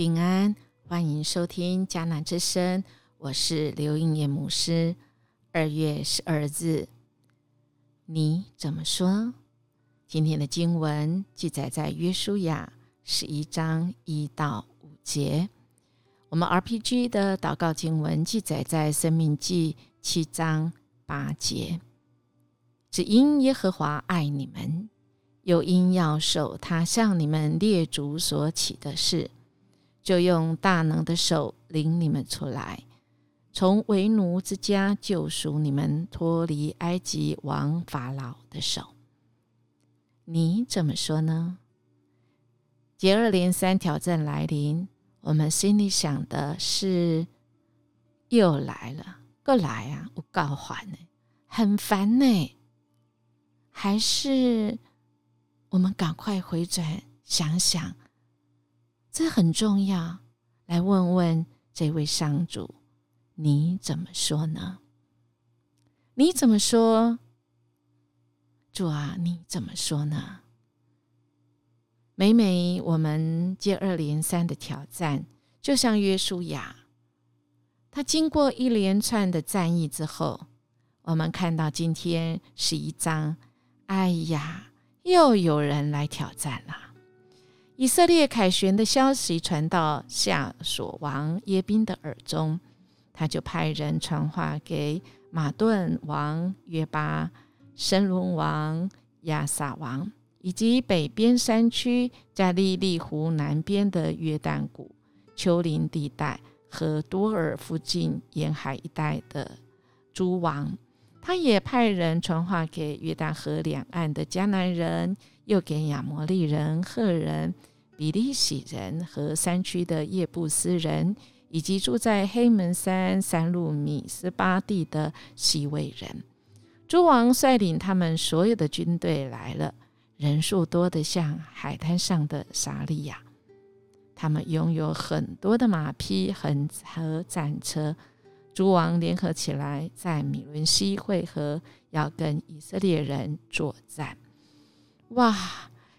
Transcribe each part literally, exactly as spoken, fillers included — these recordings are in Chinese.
平安，欢迎收听迦南之声，我是刘映叶牧师。二月十二日，你怎么说？今天的经文记载在约书亚十一章一到五节。我们 R P G 的祷告经文记载在申命记七章八节。只因耶和华爱你们，又因要守他向你们列祖所起的事，就用大能的手领你们出来，从为奴之家救赎你们，脱离埃及王法老的手。你怎么说呢？接二连三挑战来临，我们心里想的是又来了，又来啊，有够烦耶，很烦耶，还是我们赶快回转想想，这很重要，来问问这位上主，你怎么说呢？你怎么说？主啊，你怎么说呢？每每我们接二连三的挑战，就像约书亚，他经过一连串的战役之后，我们看到今天十一章，哎呀，又有人来挑战了。以色列凯旋的消息传到夏所王耶宾的耳中，他就派人传话给马顿王约巴、申伦王亚撒王，以及北边山区加利利湖南边的约旦谷、丘陵地带和多尔附近沿海一带的诸王。他也派人传话给约旦河两岸的迦南人，又给亚摩利人、赫人、比利洗人和山区的叶布斯人，以及住在黑门山山路米斯巴地的西魏人。诸王率领他们所有的军队来了，人数多得像海滩上的沙利亚。他们拥有很多的马匹和战车。诸王联合起来，在米伦西会合，要跟以色列人作战。哇，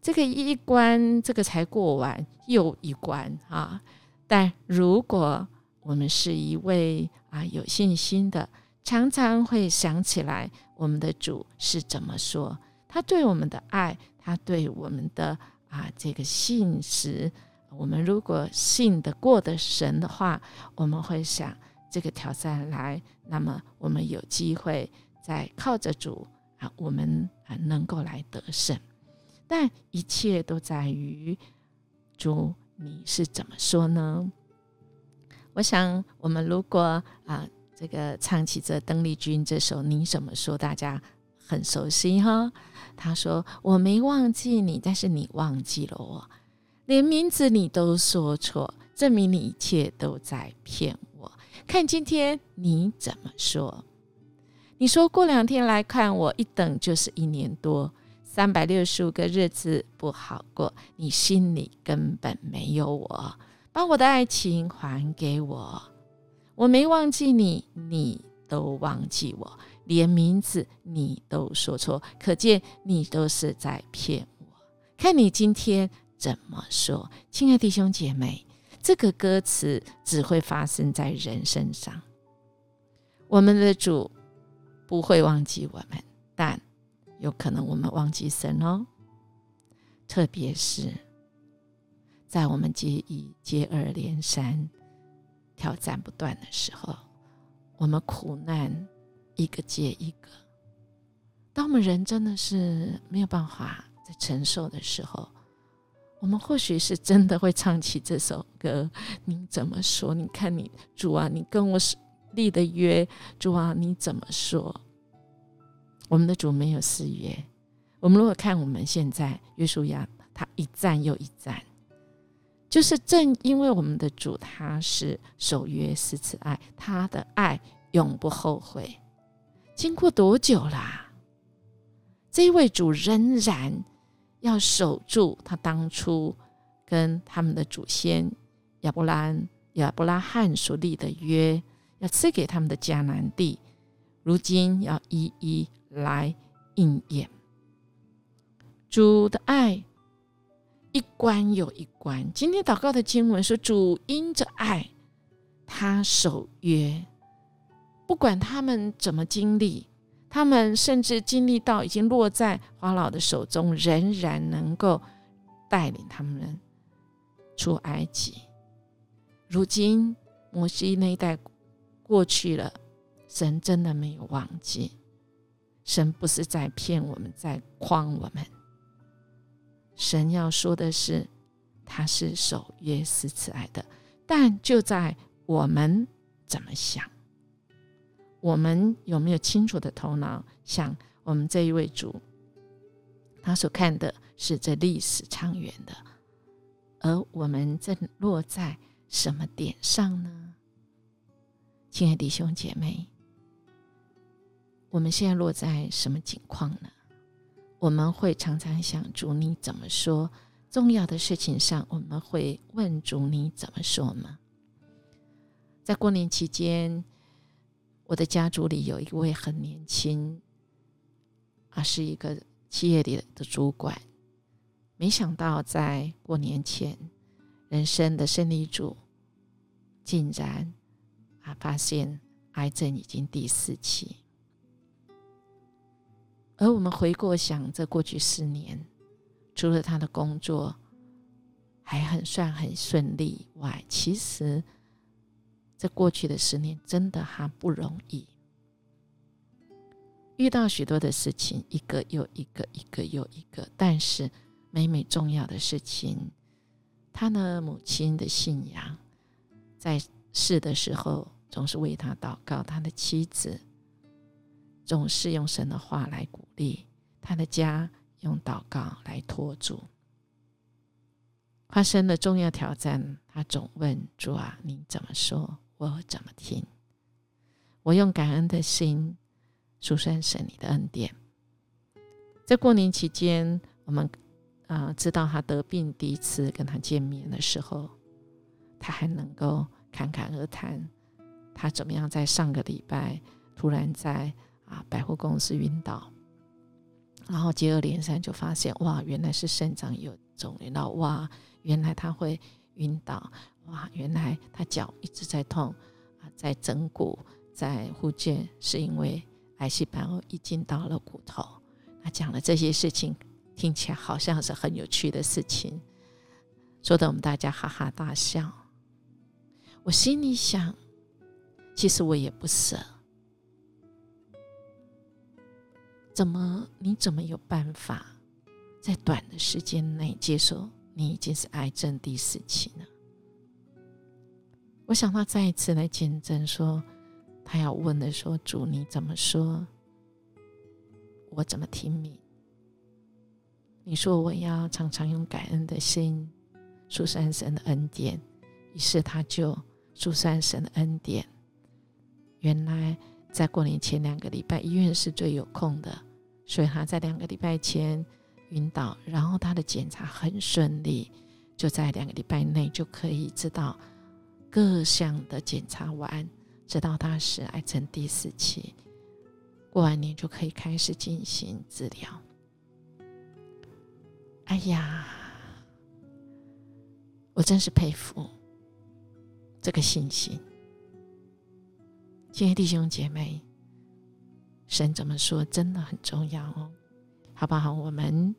这个一关这个才过完又一关啊！但如果我们是一位、啊、有信心的，常常会想起来我们的主是怎么说，他对我们的爱，他对我们的、啊、这个信实。我们如果信得过的神的话，我们会想这个挑战来，那么我们有机会再靠着主、啊、我们、啊、能够来得胜。但一切都在于主，你是怎么说呢？我想我们如果、啊、这个唱起这邓丽君这首你怎么说，大家很熟悉哈。他说，我没忘记你，但是你忘记了我，连名字你都说错，证明你一切都在骗我。看今天你怎么说。你说过两天来看我，一等就是一年多，三百六十五个日子不好过，你心里根本没有我，把我的爱情还给我。我没忘记你，你都忘记我，连名字你都说错，可见你都是在骗我。看你今天怎么说。亲爱的弟兄姐妹，这个歌词只会发生在人身上。我们的主不会忘记我们，但有可能我们忘记神哦。特别是在我们接一接二连三挑战不断的时候，我们苦难一个接一个，当我们人真的是没有办法在承受的时候，我们或许是真的会唱起这首歌，你怎么说？你看你，主啊，你跟我立的约，主啊，你怎么说？我们的主没有失约。我们如果看我们现在约书亚，他一战又一战，就是正因为我们的主他是守约施慈爱，他的爱永不后悔。经过多久啦？这位主仍然要守住他当初跟他们的祖先亚伯兰、亚伯拉罕所立的约，要赐给他们的迦南地，如今要一一来应验。主的爱一关有一关。今天祷告的经文说，主因着爱他守约，不管他们怎么经历，他们甚至经历到已经落在法老的手中，仍然能够带领他们出埃及。如今摩西那一代过去了，神真的没有忘记，神不是在骗我们，在诓我们。神要说的是，他是守约施慈爱的，但就在我们怎么想，我们有没有清楚的头脑想我们这一位主他所看的是这历史长远的，而我们正落在什么点上呢？亲爱的弟兄姐妹，我们现在落在什么境况呢？我们会常常想主你怎么说，重要的事情上我们会问主你怎么说吗？在过年期间，我的家族里有一位很年轻、啊、是一个企业里的主管，没想到在过年前人生的胜利组竟然、啊、发现癌症已经第四期。而我们回过想这过去四年，除了他的工作还很算很顺利以外，其实这过去的十年真的还不容易，遇到许多的事情，一个又一个，一个又一个。但是每每重要的事情，他的母亲的信仰在世的时候总是为他祷告，他的妻子总是用神的话来鼓励他，的家用祷告来托住。发生了重要挑战，他总问主啊，你怎么说，我怎么听？我用感恩的心数算神你的恩典。在过年期间，我们、呃、知道他得病，第一次跟他见面的时候，他还能够侃侃而谈他怎么样在上个礼拜突然在啊、百货公司晕倒，然后接二连三就发现，哇，原来是肾脏有肿瘤，哇，原来他会晕倒，哇，原来他脚一直在痛、啊、在整骨在复健，是因为癌细胞已经到了骨头。他讲了这些事情，听起来好像是很有趣的事情，说得我们大家哈哈大笑。我心里想，其实我也不舍，怎么你怎么有办法在短的时间内接受你已经是癌症第四期呢？我想他再一次来见证说，他要问的说，主你怎么说，我怎么听你？你说我要常常用感恩的心数算神的恩典，于是他就数算神的恩典。原来在过年前两个礼拜医院是最有空的，所以他在两个礼拜前晕倒，然后他的检查很顺利，就在两个礼拜内就可以知道各项的检查完，知道他是癌症第四期，过完年就可以开始进行治疗。哎呀，我真是佩服这个信心。亲爱的弟兄姐妹，神怎么说真的很重要哦，好不好？我们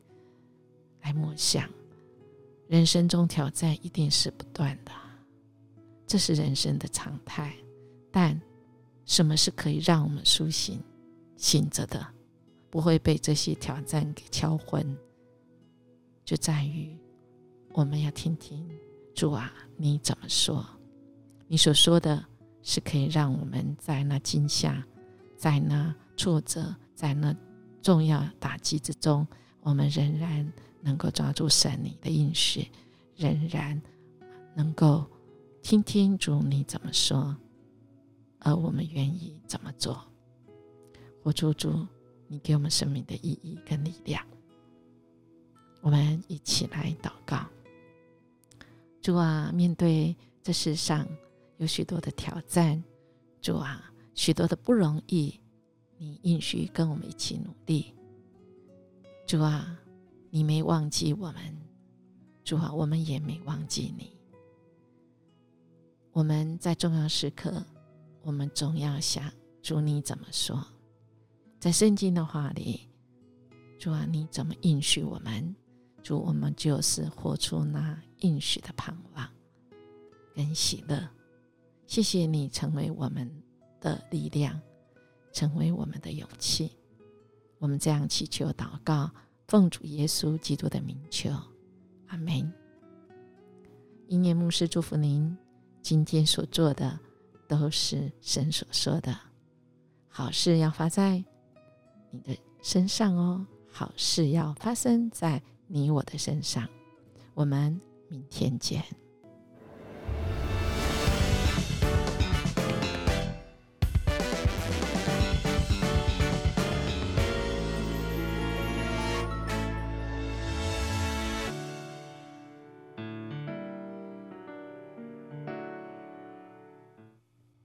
来默想，人生中挑战一定是不断的，这是人生的常态。但什么是可以让我们苏醒醒着的，不会被这些挑战给敲昏？就在于我们要听听主啊你怎么说，你所说的是可以让我们在那惊吓，在那挫折，在那重要打击之中，我们仍然能够抓住神你的应许，仍然能够听听主你怎么说，而我们愿意怎么做。活出主你给我们生命的意义跟力量。我们一起来祷告。主啊，面对这世上有许多的挑战，主啊，许多的不容易，你应许跟我们一起努力。主啊，你没忘记我们，主啊，我们也没忘记你。我们在重要时刻，我们总要想主你怎么说，在圣经的话里，主啊，你怎么应许我们，主，我们就是活出那应许的盼望跟喜乐。谢谢你成为我们的力量，成为我们的勇气。我们这样祈求祷告，奉主耶稣基督的名求，阿们。音乐牧师祝福您，今天所做的都是神所说的。好事要发在你的身上哦，好事要发生在你我的身上。我们明天见。